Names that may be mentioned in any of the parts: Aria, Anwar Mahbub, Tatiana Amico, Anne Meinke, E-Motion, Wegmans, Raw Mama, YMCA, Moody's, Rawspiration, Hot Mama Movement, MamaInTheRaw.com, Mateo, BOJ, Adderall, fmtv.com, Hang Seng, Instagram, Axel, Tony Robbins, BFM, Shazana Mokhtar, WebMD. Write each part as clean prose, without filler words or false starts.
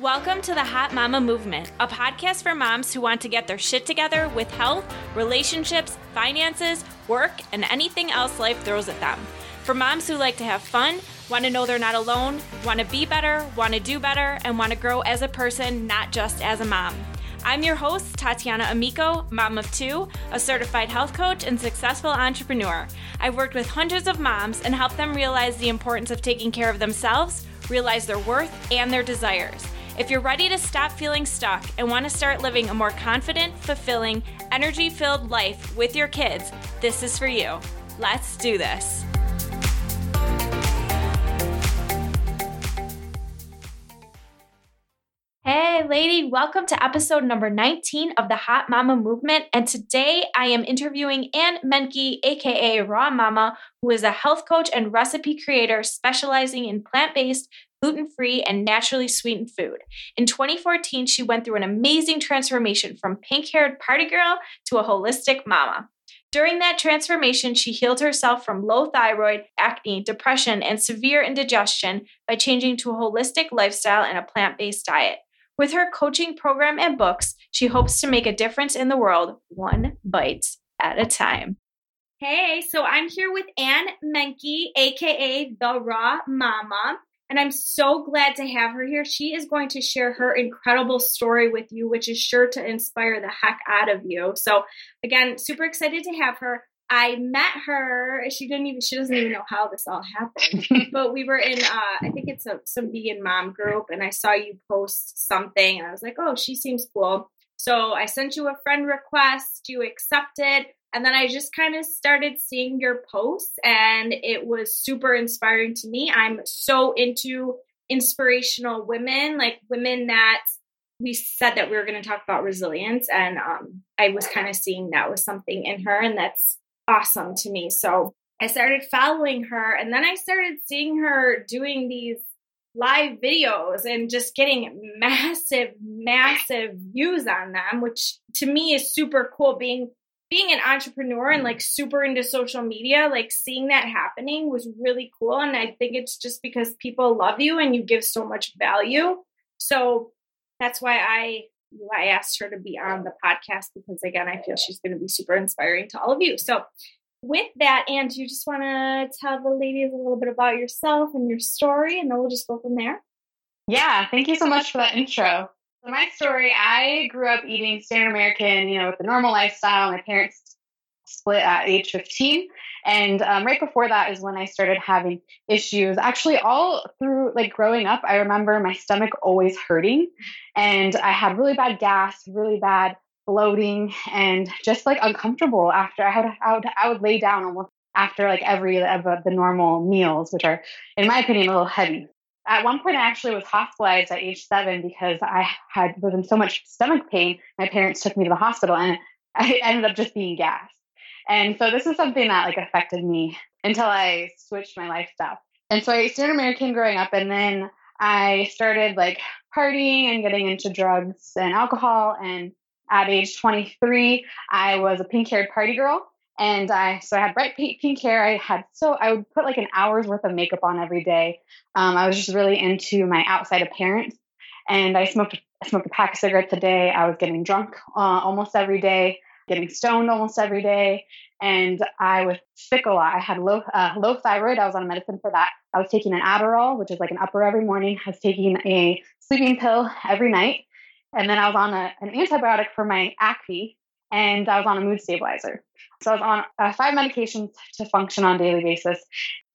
Welcome to the Hot Mama Movement, a podcast for moms who want to get their shit together with health, relationships, finances, work, and anything else life throws at them. For moms who like to have fun, want to know they're not alone, want to be better, want to do better, and want to grow as a person, not just as a mom. I'm your host, Tatiana Amico, mom of two, a certified health coach, and successful entrepreneur. I've worked with hundreds of moms and helped them realize the importance of taking care of themselves, realize their worth, and their desires. If you're ready to stop feeling stuck and want to start living a more confident, fulfilling, energy-filled life with your kids, this is for you. Let's do this. Hey, lady, welcome to episode number 19 of the Hot Mama Movement. And today I am interviewing Anne Meinke, aka Raw Mama, who is a health coach and recipe creator specializing in plant-based, gluten-free, and naturally sweetened food. In 2014, she went through an amazing transformation from pink-haired party girl to a holistic mama. During that transformation, she healed herself from low thyroid, acne, depression, and severe indigestion by changing to a holistic lifestyle and a plant-based diet. With her coaching program and books, she hopes to make a difference in the world one bite at a time. Hey, so I'm here with Anne Meinke, aka The Raw Mama, and I'm so glad to have her here. She is going to share her incredible story with you, which is sure to inspire the heck out of you. So again, super excited to have her. I met her. She doesn't even know how this all happened, but we were in, I think it's some vegan mom group, and I saw you post something and I was like, oh, she seems cool. So I sent you a friend request, you accepted. And then I just kind of started seeing your posts, and it was super inspiring to me. I'm so into inspirational women, like women that we said that we were going to talk about resilience. And I was kind of seeing that was something in her, and that's awesome to me. So I started following her, and then I started seeing her doing these live videos and just getting massive views on them, which to me is super cool. Being an entrepreneur and like super into social media, like seeing that happening was really cool. And I think it's just because people love you and you give so much value. So that's why I asked her to be on the podcast, because again, I feel she's going to be super inspiring to all of you. So with that, Anne, do you just want to tell the ladies a little bit about yourself and your story, and then we'll just go from there? Yeah. Thank you so much for that intro. So my story, I grew up eating standard American, with a normal lifestyle. My parents split at age 15. And right before that is when I started having issues. Actually, all through growing up, I remember my stomach always hurting, and I had really bad gas, really bad bloating, and just uncomfortable after I would lay down almost after every of the normal meals, which are, in my opinion, a little heavy. At one point, I actually was hospitalized at age 7 because I was in so much stomach pain. My parents took me to the hospital, and I ended up just being gas. And so this is something that affected me until I switched my lifestyle. And so I ate standard American growing up, and then I started partying and getting into drugs and alcohol. And at age 23, I was a pink-haired party girl. And I had bright pink hair. I would put an hour's worth of makeup on every day. I was just really into my outside appearance, and I smoked a pack of cigarettes a day. I was getting drunk almost every day, getting stoned almost every day. And I was sick a lot. I had low thyroid. I was on medicine for that. I was taking an Adderall, which is an upper every morning. I was taking a sleeping pill every night. And then I was on an antibiotic for my acne, and I was on a mood stabilizer. So I was on 5 medications to function on a daily basis.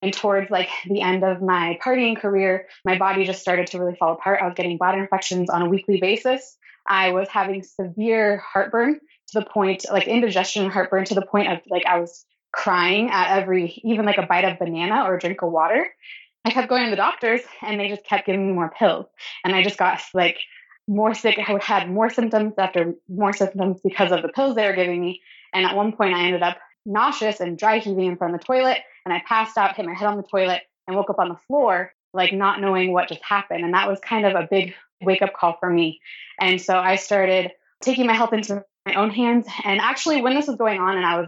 And towards the end of my partying career, my body just started to really fall apart. I was getting bladder infections on a weekly basis. I was having severe heartburn to the point, indigestion and heartburn to the point of I was crying at even a bite of banana or a drink of water. I kept going to the doctors, and they just kept giving me more pills. And I just got more sick. I had more symptoms after more symptoms because of the pills they were giving me. And at one point I ended up nauseous and dry heaving in front of the toilet. And I passed out, hit my head on the toilet, and woke up on the floor, not knowing what just happened. And that was kind of a big wake up call for me. And so I started taking my health into my own hands. And actually when this was going on, and I was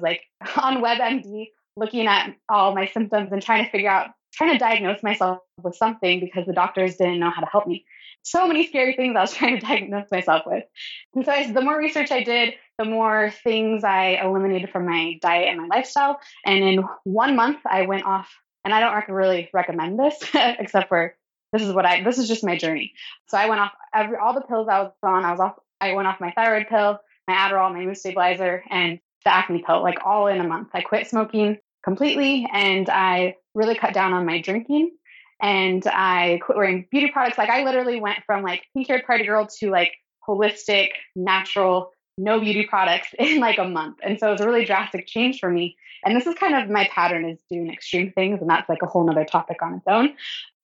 on WebMD, looking at all my symptoms and trying to figure out trying to diagnose myself with something because the doctors didn't know how to help me. So many scary things I was trying to diagnose myself with. And so the more research I did, the more things I eliminated from my diet and my lifestyle. And in 1 month, I went off, and I don't really recommend this, except for this is just my journey. So I went off all the pills I was on. I went off my thyroid pill, my Adderall, my mood stabilizer, and the acne pill, like all in a month. I quit smoking completely, and I really cut down on my drinking, and I quit wearing beauty products. Like I literally went from like pink-haired party girl to like holistic, natural, no beauty products in like a month. And so it was a really drastic change for me. And this is kind of my pattern, is doing extreme things. And that's like a whole nother topic on its own.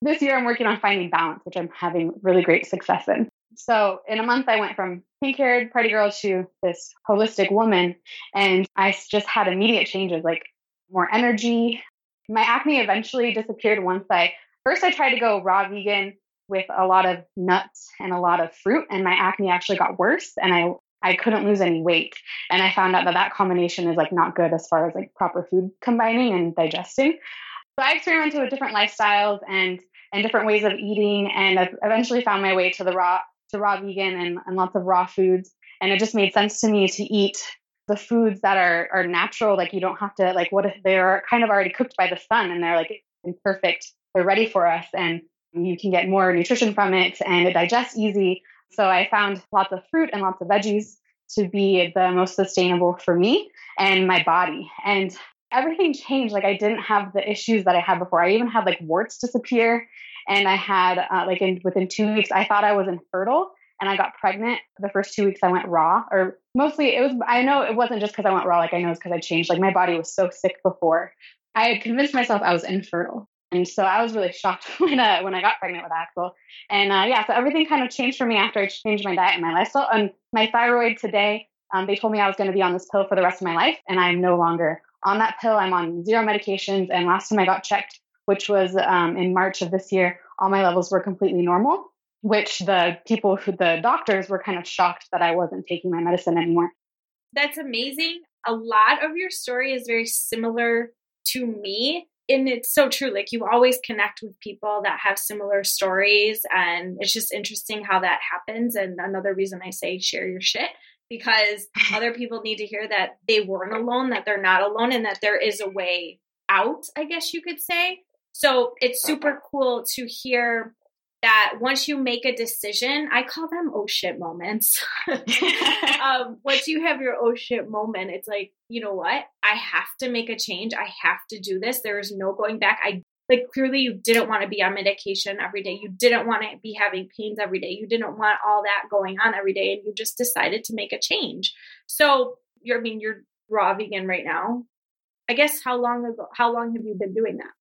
This year I'm working on finding balance, which I'm having really great success in. So in a month, I went from pink-haired party girl to this holistic woman. And I just had immediate changes, like more energy. My acne eventually disappeared once I tried to go raw vegan with a lot of nuts and a lot of fruit. And my acne actually got worse. And I couldn't lose any weight. And I found out that combination is like not good as far as like proper food combining and digesting. So I experimented with different lifestyles and different ways of eating. And I've eventually found my way to raw vegan and lots of raw foods. And it just made sense to me to eat the foods that are natural. Like you don't have to, like, what if they're kind of already cooked by the sun and they're like perfect, they're ready for us, and you can get more nutrition from it and it digests easy. So I found lots of fruit and lots of veggies to be the most sustainable for me and my body. And everything changed. Like I didn't have the issues that I had before. I even had like warts disappear. And I had within 2 weeks, I thought I was infertile and I got pregnant. The first 2 weeks I went raw, or mostly it was, I know it wasn't just because I went raw. Like I know it's because I changed. Like my body was so sick before. I had convinced myself I was infertile. And so I was really shocked when I got pregnant with Axel. And so everything kind of changed for me after I changed my diet and my lifestyle. And my thyroid today, they told me I was going to be on this pill for the rest of my life. And I'm no longer on that pill. I'm on zero medications. And last time I got checked, which was in March of this year, all my levels were completely normal, which the doctors were kind of shocked that I wasn't taking my medicine anymore. That's amazing. A lot of your story is very similar to me. And it's so true. Like you always connect with people that have similar stories, and it's just interesting how that happens. And another reason I say share your shit, because other people need to hear that they weren't alone, that they're not alone, and that there is a way out, I guess you could say. So it's super cool to hear that once you make a decision, I call them oh shit moments. Once you have your oh shit moment, it's like, you know what? I have to make a change. I have to do this. There is no going back. Clearly you didn't want to be on medication every day. You didn't want to be having pains every day. You didn't want all that going on every day. And you just decided to make a change. So you're raw vegan right now. I guess how long have you been doing that?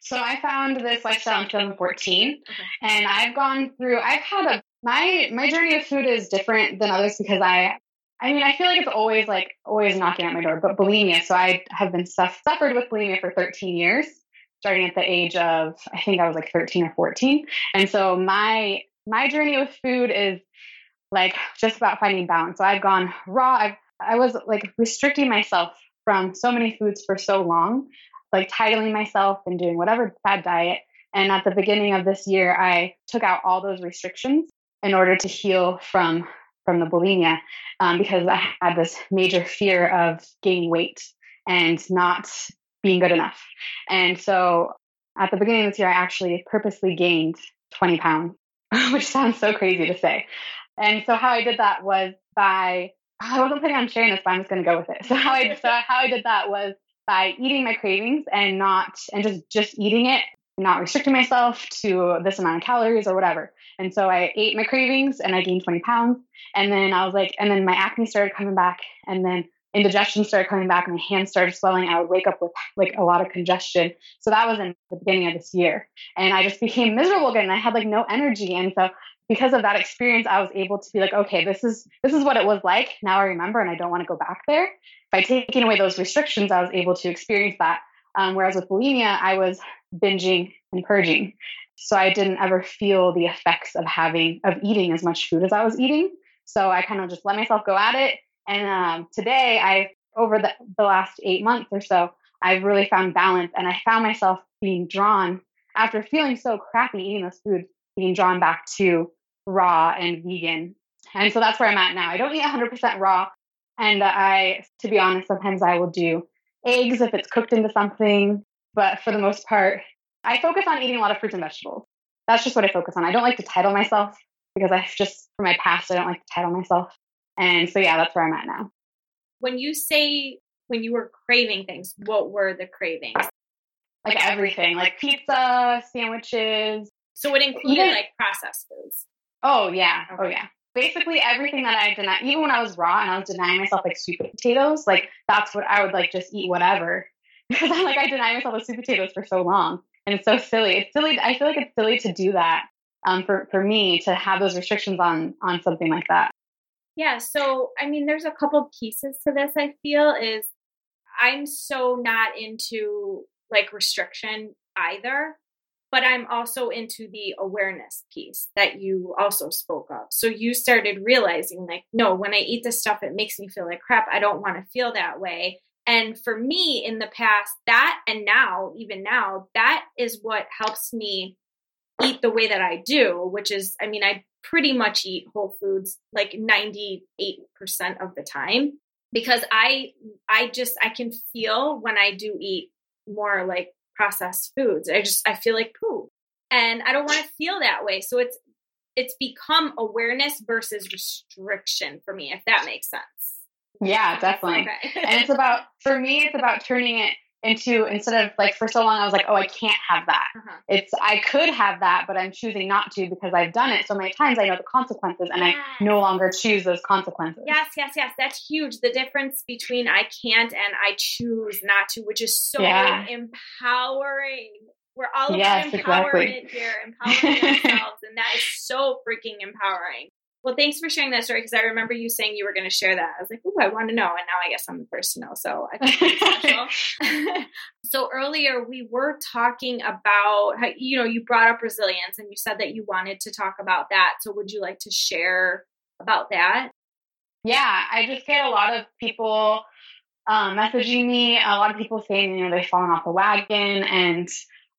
So I found this lifestyle in 2014, and I've gone through, my journey of food is different than others because I feel like it's always knocking at my door, but bulimia. So I have been suffered with bulimia for 13 years, starting at the age of, I think I was like 13 or 14. And so my journey with food is like just about finding balance. So I've gone raw. I was like restricting myself from so many foods for so long, like titling myself and doing whatever fad diet. And at the beginning of this year, I took out all those restrictions in order to heal from the bulimia, because I had this major fear of gaining weight and not being good enough. And so at the beginning of this year, I actually purposely gained 20 pounds, which sounds so crazy to say. And so how I did that was I wasn't planning on sharing this, but I'm just going to go with it. So how I did that was by eating my cravings and just eating it, not restricting myself to this amount of calories or whatever. And so I ate my cravings and I gained 20 pounds. And then I was like, and then my acne started coming back, and then indigestion started coming back, and my hands started swelling. I would wake up with like a lot of congestion. So that was in the beginning of this year. And I just became miserable again. And I had like no energy. And so because of that experience, I was able to be like, okay, this is what it was like. Now I remember, and I don't want to go back there. By taking away those restrictions, I was able to experience that. Whereas with bulimia, I was binging and purging. So I didn't ever feel the effects of eating as much food as I was eating. So I kind of just let myself go at it. And today, over the last 8 months or so, I've really found balance. And I found myself being drawn, after feeling so crappy eating this food, being drawn back to raw and vegan. And so that's where I'm at now. I don't eat 100% raw. And to be honest, sometimes I will do eggs if it's cooked into something. But for the most part, I focus on eating a lot of fruits and vegetables. That's just what I focus on. I don't like to title myself because for my past, I don't like to title myself. And so, yeah, that's where I'm at now. When you say when you were craving things, what were the cravings? Like everything, like pizza, sandwiches. So it included like processed foods. Oh, yeah. Okay. Oh, yeah. Basically everything that I denied, even when I was raw and I was denying myself like sweet potatoes, like that's what I would like, just eat whatever. Because I'm like, I denied myself sweet potatoes for so long. And it's so silly. It's silly. I feel like it's silly to do that for me to have those restrictions on something like that. Yeah. So, I mean, there's a couple pieces to this I feel is I'm so not into like restriction either, but I'm also into the awareness piece that you also spoke of. So you started realizing like, no, when I eat this stuff, it makes me feel like crap. I don't want to feel that way. And for me in the past, that, and now, even now, that is what helps me eat the way that I do, which is, I mean, I pretty much eat whole foods like 98% of the time because I can feel when I do eat more like processed foods. I feel like poo and I don't want to feel that way. So it's become awareness versus restriction for me, if that makes sense. Yeah, definitely. Okay. And for me, it's about turning it into, instead of like, for so long, I was like, oh, I can't have that. Uh-huh. I could have that, but I'm choosing not to because I've done it so many times. I know the consequences and yes. I no longer choose those consequences. Yes, yes, yes. That's huge. The difference between I can't and I choose not to, which is so empowering. We're all about empowerment here, empowering ourselves. And that is so freaking empowering. Well, thanks for sharing that story because I remember you saying you were going to share that. I was like, "Ooh, I want to know," and now I guess I'm the first to know. So I think it's special. So earlier we were talking about how, you know, you brought up resilience and you said that you wanted to talk about that. So would you like to share about that? Yeah, I just get a lot of people messaging me. A lot of people saying, you know, they've fallen off the wagon, and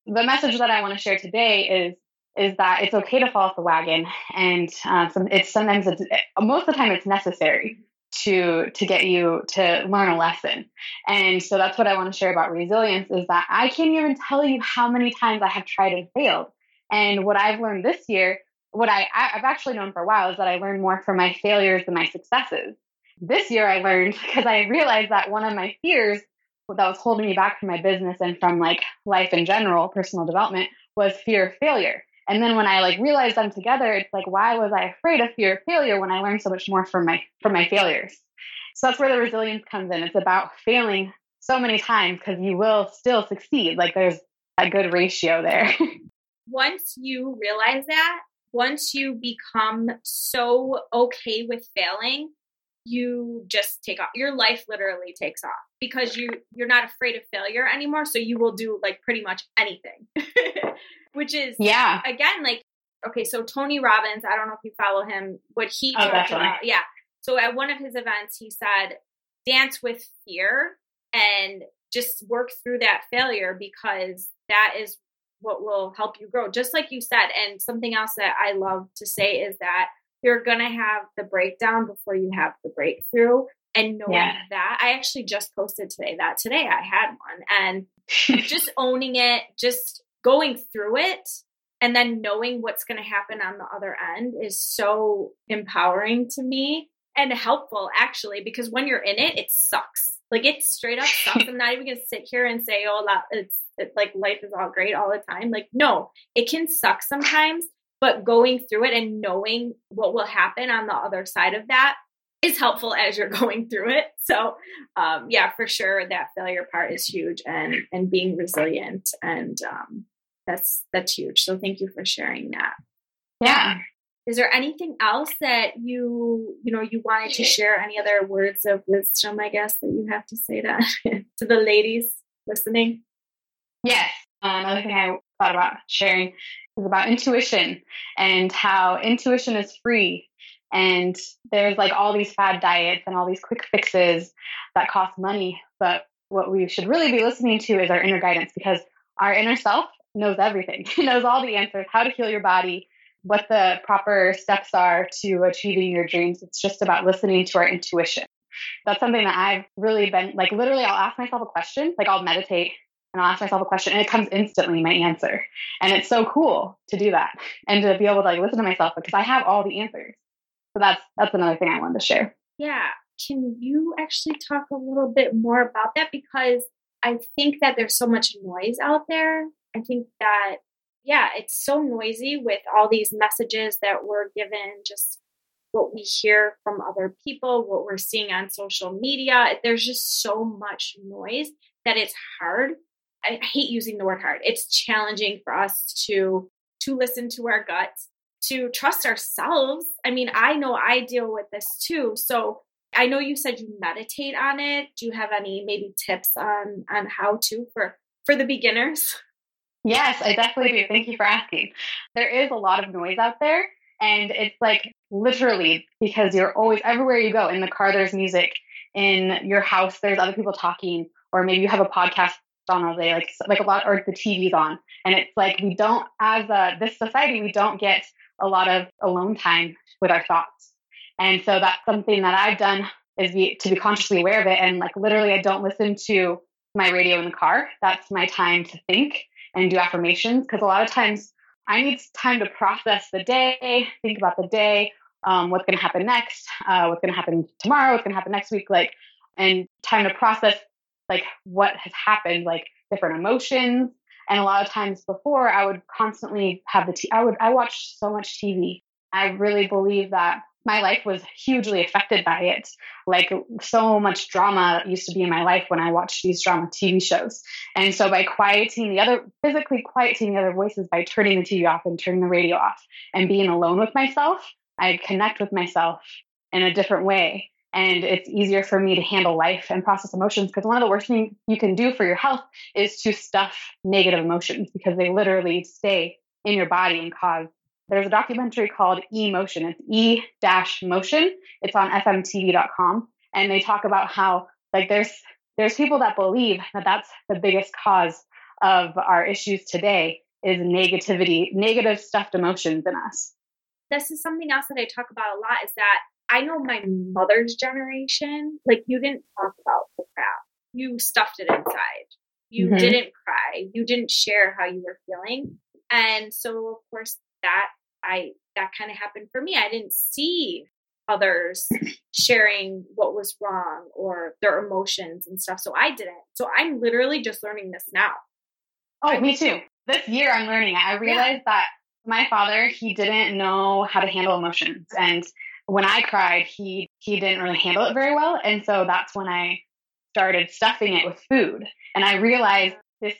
the message that I want to share today is that it's okay to fall off the wagon, and most of the time it's necessary to get you to learn a lesson. And so that's what I want to share about resilience is that I can't even tell you how many times I have tried and failed. And what I've learned this year, what I've actually known for a while is that I learned more from my failures than my successes. This year I learned because I realized that one of my fears that was holding me back from my business and from like life in general, personal development, was fear of failure. And then when I like realized them together, it's like, why was I afraid of fear of failure when I learned so much more from my failures? So that's where the resilience comes in. It's about failing so many times because you will still succeed. Like there's a good ratio there. Once you realize that, once you become so okay with failing, you just take off. Your life literally takes off because you're not afraid of failure anymore. So you will do like pretty much anything, which is again, like, okay. So Tony Robbins, I don't know if you follow him, what he talked about. Yeah. So at one of his events, he said, dance with fear and just work through that failure because that is what will help you grow. Just like you said. And something else that I love to say is that you're going to have the breakdown before you have the breakthrough. And knowing that, I actually just posted today that today I had one, and just owning it, just going through it, and then knowing what's going to happen on the other end is so empowering to me and helpful actually, because when you're in it, it sucks. Like it straight up sucks. I'm not even going to sit here and say, oh, it's like life is all great all the time. Like, no, it can suck sometimes. But going through it and knowing what will happen on the other side of that is helpful as you're going through it. So for sure, that failure part is huge and being resilient. And that's huge. So thank you for sharing that. Yeah. Is there anything else that you wanted to share? Any other words of wisdom, I guess, that you have to say that to the ladies listening? Yes. Another thing I thought about sharing is about intuition and how intuition is free. And there's like all these fad diets and all these quick fixes that cost money. But what we should really be listening to is our inner guidance, because our inner self knows everything. He knows all the answers, how to heal your body, what the proper steps are to achieving your dreams. It's just about listening to our intuition. That's something that I've really been like, literally, I'll ask myself a question, like I'll meditate and I'll ask myself a question and it comes instantly, my answer. And it's so cool to do that and to be able to like listen to myself because I have all the answers. So that's another thing I wanted to share. Yeah. Can you actually talk a little bit more about that? Because I think that there's so much noise out there. I think that, yeah, it's so noisy with all these messages that we're given, just what we hear from other people, what we're seeing on social media. There's just so much noise that it's hard. I hate using the word hard. It's challenging for us to listen to our guts, to trust ourselves. I mean, I know I deal with this too. So I know you said you meditate on it. Do you have any maybe tips on how to for the beginners? Yes, I definitely do. Thank you for asking. There is a lot of noise out there. And it's like literally because you're always everywhere you go. In the car, there's music. In your house, there's other people talking. Or maybe you have a podcast on all day, like a lot, or the TV's on. And it's like we don't, as this society, we don't get a lot of alone time with our thoughts. And so that's something that I've done is to be consciously aware of it. And like, literally, I don't listen to my radio in the car. That's my time to think and do affirmations. Cause a lot of times I need time to process the day, think about the day, what's going to happen next, what's going to happen tomorrow, what's going to happen next week. Like, and time to process like what has happened, like different emotions. And a lot of times before I would constantly have I watched so much TV. I really believe that my life was hugely affected by it. Like so much drama used to be in my life when I watched these drama TV shows. And so by physically quieting the other voices, by turning the TV off and turning the radio off and being alone with myself, I connect with myself in a different way. And it's easier for me to handle life and process emotions because one of the worst things you can do for your health is to stuff negative emotions because they literally stay in your body and cause. There's a documentary called E-Motion. It's E-Motion. It's on fmtv.com. And they talk about how like there's people that believe that that's the biggest cause of our issues today is negativity, negative stuffed emotions in us. This is something else that I talk about a lot is that I know my mother's generation, like you didn't talk about the crap. You stuffed it inside. You mm-hmm. didn't cry. You didn't share how you were feeling. And so of course, that kind of happened for me. I didn't see others sharing what was wrong or their emotions and stuff. So I didn't. So I'm literally just learning this now. Oh, me too. This year I'm learning. I realized that my father, he didn't know how to handle emotions. And when I cried, he didn't really handle it very well. And so that's when I started stuffing it with food. And I realized that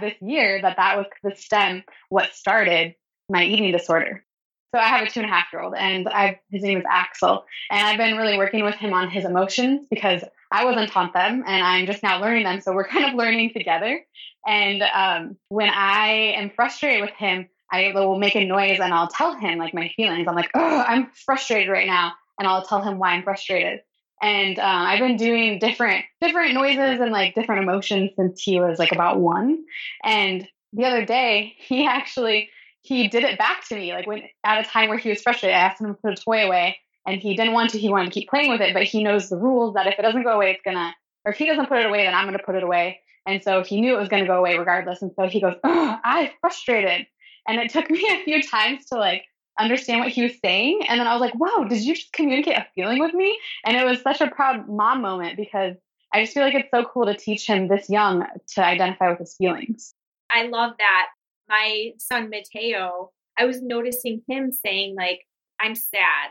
that was the stem, what started my eating disorder. So I have a 2.5-year-old and his name is Axel. And I've been really working with him on his emotions because I wasn't taught them and I'm just now learning them. So we're kind of learning together. And when I am frustrated with him, I will make a noise and I'll tell him like my feelings. I'm like, oh, I'm frustrated right now. And I'll tell him why I'm frustrated. And I've been doing different noises and like different emotions since he was like about 1. And the other day he did it back to me, like when at a time where he was frustrated, I asked him to put a toy away and he didn't want to. He wanted to keep playing with it, but he knows the rules that if it doesn't go away, or if he doesn't put it away, then I'm going to put it away. And so he knew it was going to go away regardless. And so he goes, oh, I'm frustrated. And it took me a few times to like understand what he was saying. And then I was like, wow, did you just communicate a feeling with me? And it was such a proud mom moment because I just feel like it's so cool to teach him this young to identify with his feelings. I love that. My son, Mateo, I was noticing him saying like, I'm sad.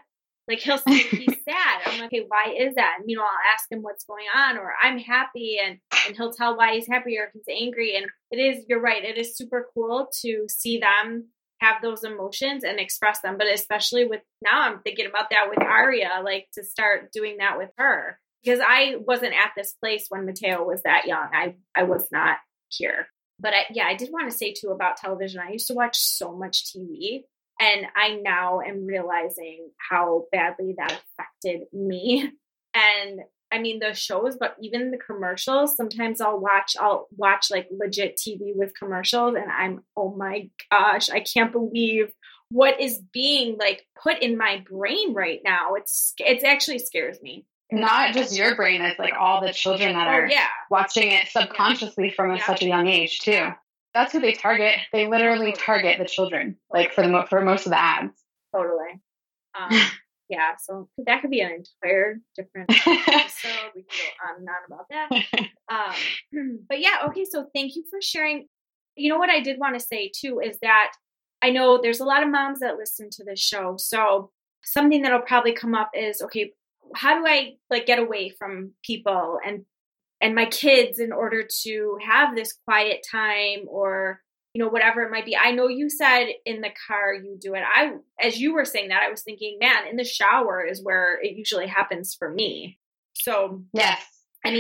Like he'll say he's sad. I'm like, okay, why is that? And, I'll ask him what's going on or I'm happy and he'll tell why he's happy or if he's angry. And it is, you're right. It is super cool to see them have those emotions and express them. But especially with now I'm thinking about that with Aria, like to start doing that with her because I wasn't at this place when Mateo was that young. I was not here. But I did want to say too about television. I used to watch so much TV and I now am realizing how badly that affected me. And I mean, the shows, but even the commercials, sometimes I'll watch like legit TV with commercials, and I'm, oh my gosh, I can't believe what is being like put in my brain right now. It's actually scares me. Not just your brain, it's like all the children that are watching it subconsciously from such a young age too. That's who they target. They literally target the children, like for most of the ads. Totally. Yeah, so that could be an entire different episode. We can go on and on about that. But yeah, okay, so thank you for sharing. You know what I did want to say too is that I know there's a lot of moms that listen to this show. So something that'll probably come up is, okay, how do I like get away from people and my kids in order to have this quiet time, or you know, whatever it might be. I know you said in the car you do it. As you were saying that, I was thinking, man, in the shower is where it usually happens for me. So yes, I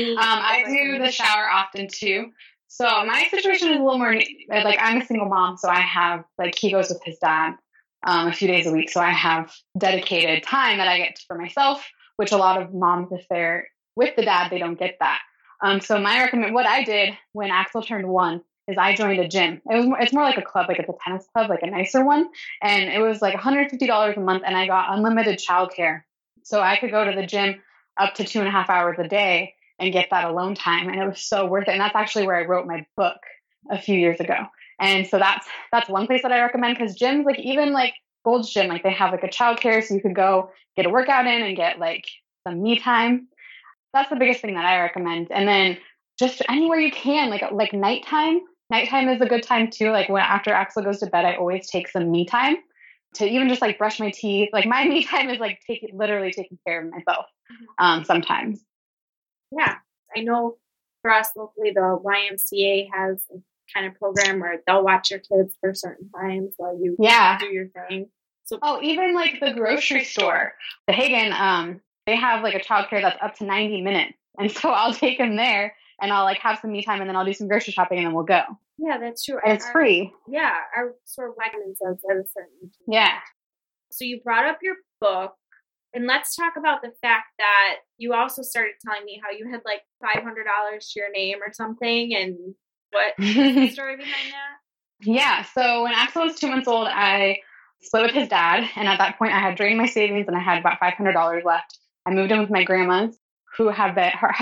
do the shower often too. So my situation is a little more like I'm a single mom, so I have like he goes with his dad a few days a week, so I have dedicated time that I get for myself. Which a lot of moms, if they're with the dad, they don't get that. So what I did when Axel turned one is I joined a gym. It's more like a club, like it's a tennis club, like a nicer one. And it was like $150 a month, and I got unlimited childcare. So I could go to the gym up to 2.5 hours a day and get that alone time. And it was so worth it. And that's actually where I wrote my book a few years ago. And so that's one place that I recommend, because gyms, like even like Gold's Gym, like they have like a childcare, so you could go get a workout in and get like some me time. That's the biggest thing that I recommend. And then just anywhere you can, like nighttime. Nighttime is a good time too. Like when after Axel goes to bed, I always take some me time to even just like brush my teeth. Like my me time is like literally taking care of myself sometimes. Yeah, I know for us locally, the YMCA has a kind of program where they'll watch your kids for certain times while you do your thing. So, even like the grocery store, the Hagen, they have like a childcare that's up to 90 minutes. And so I'll take him there and I'll like have some me time and then I'll do some grocery shopping and then we'll go. Yeah, that's true. And it's free. Yeah. Our sort of Wegmans says at a certain time. Yeah. So you brought up your book, and let's talk about the fact that you also started telling me how you had like $500 to your name or something. And what's the story behind that? Yeah. So when Axel was 2 months old, I split with his dad. And at that point, I had drained my savings and I had about $500 left. I moved in with my grandmas, who have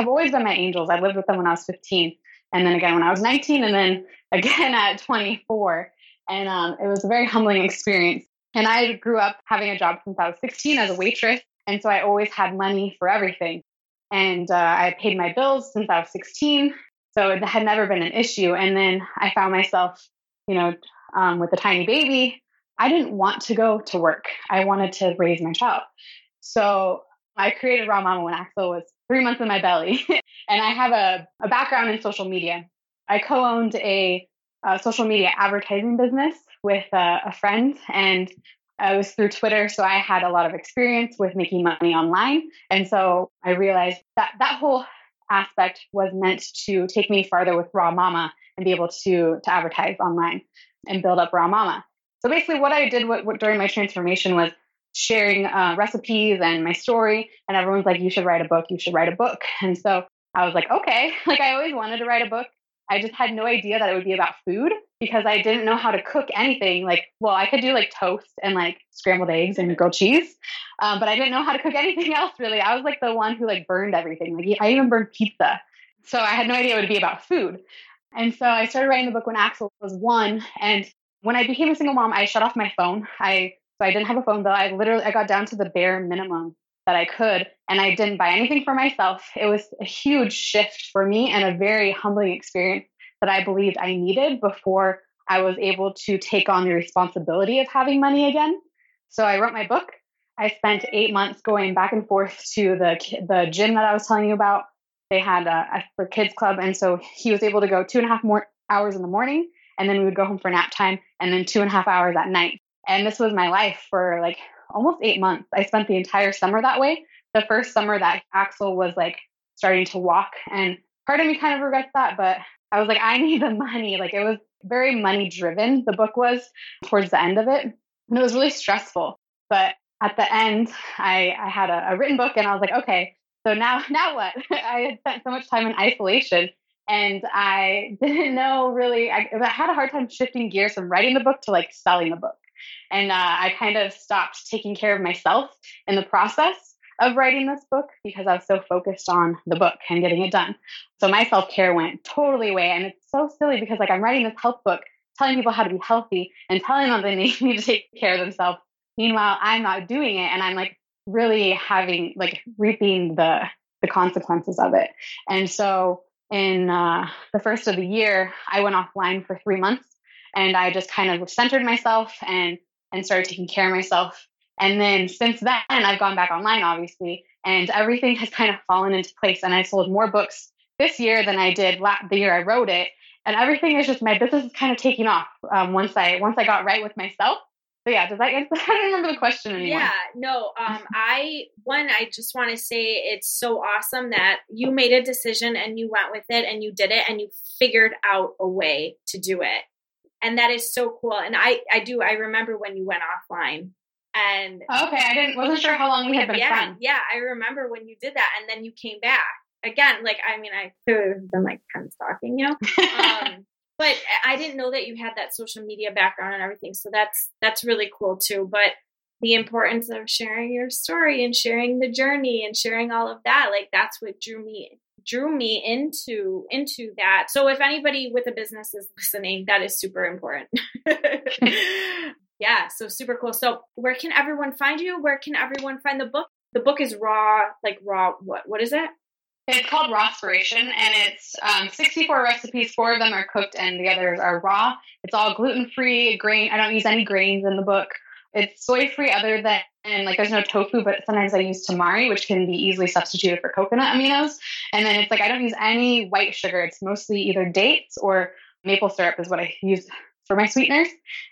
always been my angels. I lived with them when I was 15. And then again, when I was 19, and then again at 24. And it was a very humbling experience. And I grew up having a job since I was 16 as a waitress. And so I always had money for everything. And I paid my bills since I was 16. So it had never been an issue. And then I found myself, you know, with a tiny baby, I didn't want to go to work. I wanted to raise my child. So I created Raw Mama when Axel was 3 months in my belly. And I have a background in social media. I co-owned a social media advertising business with a friend, and I was through Twitter. So I had a lot of experience with making money online. And so I realized that that whole aspect was meant to take me farther with Raw Mama and be able to advertise online and build up Raw Mama. So basically what I did during my transformation was sharing recipes and my story, and everyone's like, you should write a book. And so I was like, okay, like I always wanted to write a book. I just had no idea that it would be about food, because I didn't know how to cook anything. Like, well, I could do like toast and like scrambled eggs and grilled cheese. But I didn't know how to cook anything else really. I was like the one who like burned everything. Like I even burned pizza. So I had no idea it would be about food. And so I started writing the book when Axel was one. And when I became a single mom, I shut off my phone. So I didn't have a phone bill. I got down to the bare minimum that I could. And I didn't buy anything for myself. It was a huge shift for me and a very humbling experience that I believed I needed before I was able to take on the responsibility of having money again. So I wrote my book. I spent 8 months going back and forth to the gym that I was telling you about. They had a kids club. And so he was able to go 2.5 hours in the morning, and then we would go home for nap time, and then 2.5 hours at night. And this was my life for like almost 8 months. I spent the entire summer that way. The first summer that Axel was like starting to walk, and part of me kind of regrets that, but I was like, I need the money. Like it was very money driven. The book was towards the end of it, and it was really stressful. But at the end, I had a written book, and I was like, okay, So now what? I had spent so much time in isolation and I didn't know really, I had a hard time shifting gears from writing the book to like selling the book. And I kind of stopped taking care of myself in the process of writing this book because I was so focused on the book and getting it done. So my self-care went totally away. And it's so silly because like I'm writing this health book, telling people how to be healthy and telling them they need to take care of themselves. Meanwhile, I'm not doing it. And I'm like really having like reaping the consequences of it. And so in the first of the year, I went offline for 3 months and I just kind of centered myself and started taking care of myself. And then since then, I've gone back online, obviously, and everything has kind of fallen into place. And I sold more books this year than I did the year I wrote it. And everything is just, my business is kind of taking off once I got right with myself. So yeah, does that answer? I don't remember the question anymore. Yeah, no, I just want to say it's so awesome that you made a decision and you went with it and you did it and you figured out a way to do it. And that is so cool. And I remember when you went offline. And okay, wasn't sure how long we had been friends. Yeah, I remember when you did that, and then you came back again. Like, I mean, I could have been like kind of stalking you, but I didn't know that you had that social media background and everything. So that's really cool too. But the importance of sharing your story and sharing the journey and sharing all of that, like that's what drew me into that. So if anybody with a business is listening, that is super important. Yeah. So super cool. So where can everyone find you? Where can everyone find the book? The book is raw. What is it? It's called Rawspiration, and it's 64 recipes. 4 of them are cooked and the others are raw. It's all gluten-free, grain. I don't use any grains in the book. It's soy-free other than, and like there's no tofu, but sometimes I use tamari, which can be easily substituted for coconut aminos. And then it's like, I don't use any white sugar. It's mostly either dates or maple syrup is what I use for my sweeteners.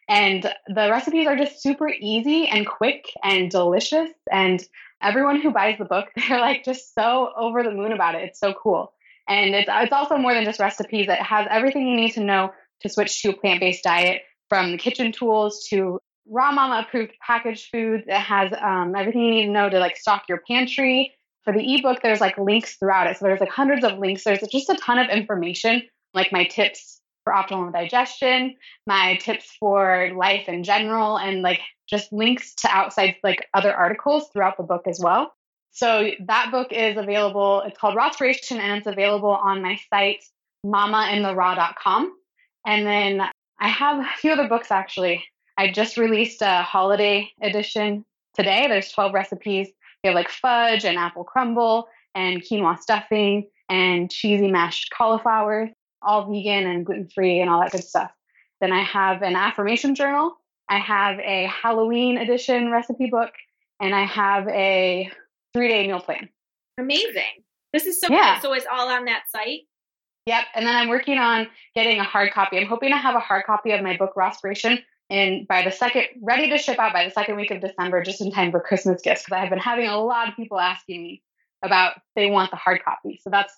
And the recipes are just super easy and quick and delicious. And everyone who buys the book, they're like just so over the moon about it. It's so cool. And it's also more than just recipes. It has everything you need to know to switch to a plant-based diet, from kitchen tools to Raw Mama approved packaged foods. It has everything you need to know to like stock your pantry. For the ebook, there's like links throughout it. So there's like hundreds of links. There's just a ton of information, like my tips for optimal digestion, my tips for life in general, and like just links to outside like other articles throughout the book as well. So that book is available. It's called Rawspiration, and it's available on my site, MamaInTheRaw.com. And then I have a few other books, actually. I just released a holiday edition today. There's 12 recipes. We have like fudge and apple crumble and quinoa stuffing and cheesy mashed cauliflower, all vegan and gluten-free and all that good stuff. Then I have an affirmation journal. I have a Halloween edition recipe book, and I have a 3-day meal plan. Amazing. This is so cool. So it's all on that site? Yep. And then I'm working on getting a hard copy. I'm hoping to have a hard copy of my book, Rawspiration, ready to ship out by the second week of December, just in time for Christmas gifts. Because I have been having a lot of people asking me about, they want the hard copy. So that's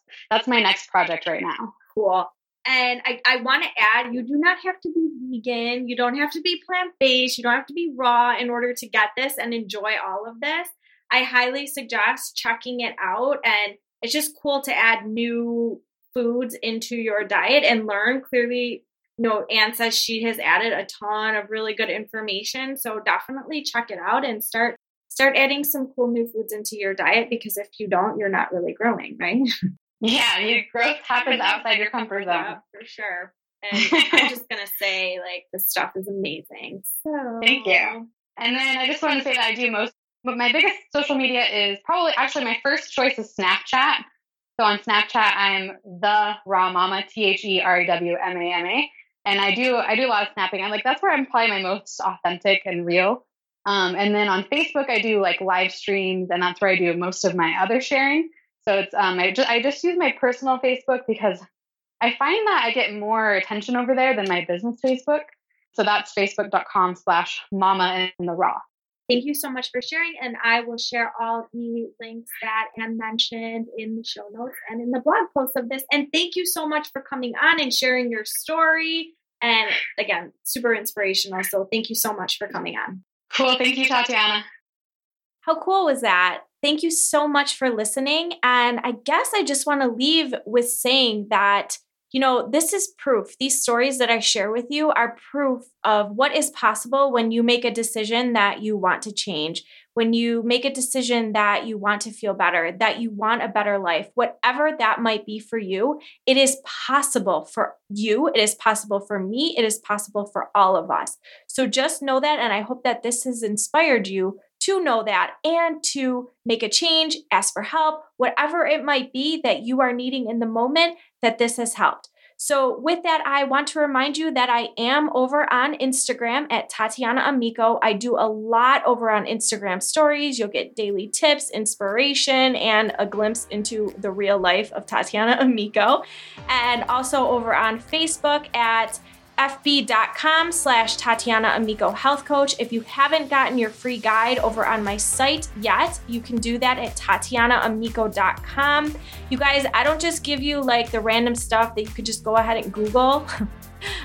my next project right now. Cool. And I want to add, you do not have to be vegan. You don't have to be plant-based. You don't have to be raw in order to get this and enjoy all of this. I highly suggest checking it out. And it's just cool to add new foods into your diet and learn. Clearly, Anne says she has added a ton of really good information. So definitely check it out and start adding some cool new foods into your diet, because if you don't, you're not really growing, right? Yeah, your growth happens outside your comfort zone. For sure. And I'm just going to say, like, this stuff is amazing. So thank you. And then I just want to say that I do but my biggest social media is actually my first choice is Snapchat. So on Snapchat, I'm the Raw Mama, TheRawMama. And I do a lot of snapping. I'm like, that's where I'm probably my most authentic and real. And then on Facebook, I do like live streams, and that's where I do most of my other sharing. So it's I just use my personal Facebook because I find that I get more attention over there than my business Facebook. So that's facebook.com/MamaInTheRaw. Thank you so much for sharing. And I will share all the links that Anne mentioned in the show notes and in the blog post of this. And thank you so much for coming on and sharing your story. And again, super inspirational. So thank you so much for coming on. Cool. Thank you, Tatiana. How cool was that? Thank you so much for listening. And I guess I just want to leave with saying that, you know, this is proof. These stories that I share with you are proof of what is possible when you make a decision that you want to change, when you make a decision that you want to feel better, that you want a better life, whatever that might be for you, it is possible for you. It is possible for me. It is possible for all of us. So just know that. And I hope that this has inspired you to know that and to make a change, ask for help, whatever it might be that you are needing in the moment, that this has helped. So with that, I want to remind you that I am over on Instagram at Tatiana Amico. I do a lot over on Instagram stories. You'll get daily tips, inspiration, and a glimpse into the real life of Tatiana Amico. And also over on Facebook at fb.com/Tatiana Amico Health Coach. If you haven't gotten your free guide over on my site yet, you can do that at TatianaAmico.com. You guys, I don't just give you like the random stuff that you could just go ahead and Google.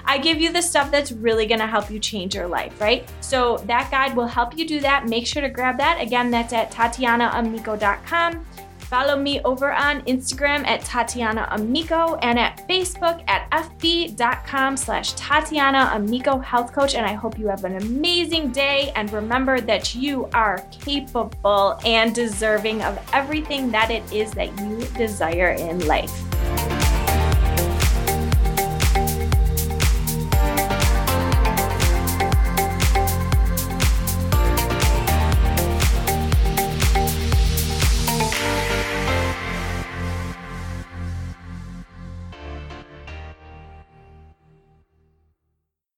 I give you the stuff that's really going to help you change your life, right? So that guide will help you do that. Make sure to grab that. Again, that's at TatianaAmico.com. Follow me over on Instagram at Tatiana Amico and at Facebook at fb.com/Tatiana Amico Health Coach. And I hope you have an amazing day. And remember that you are capable and deserving of everything that it is that you desire in life.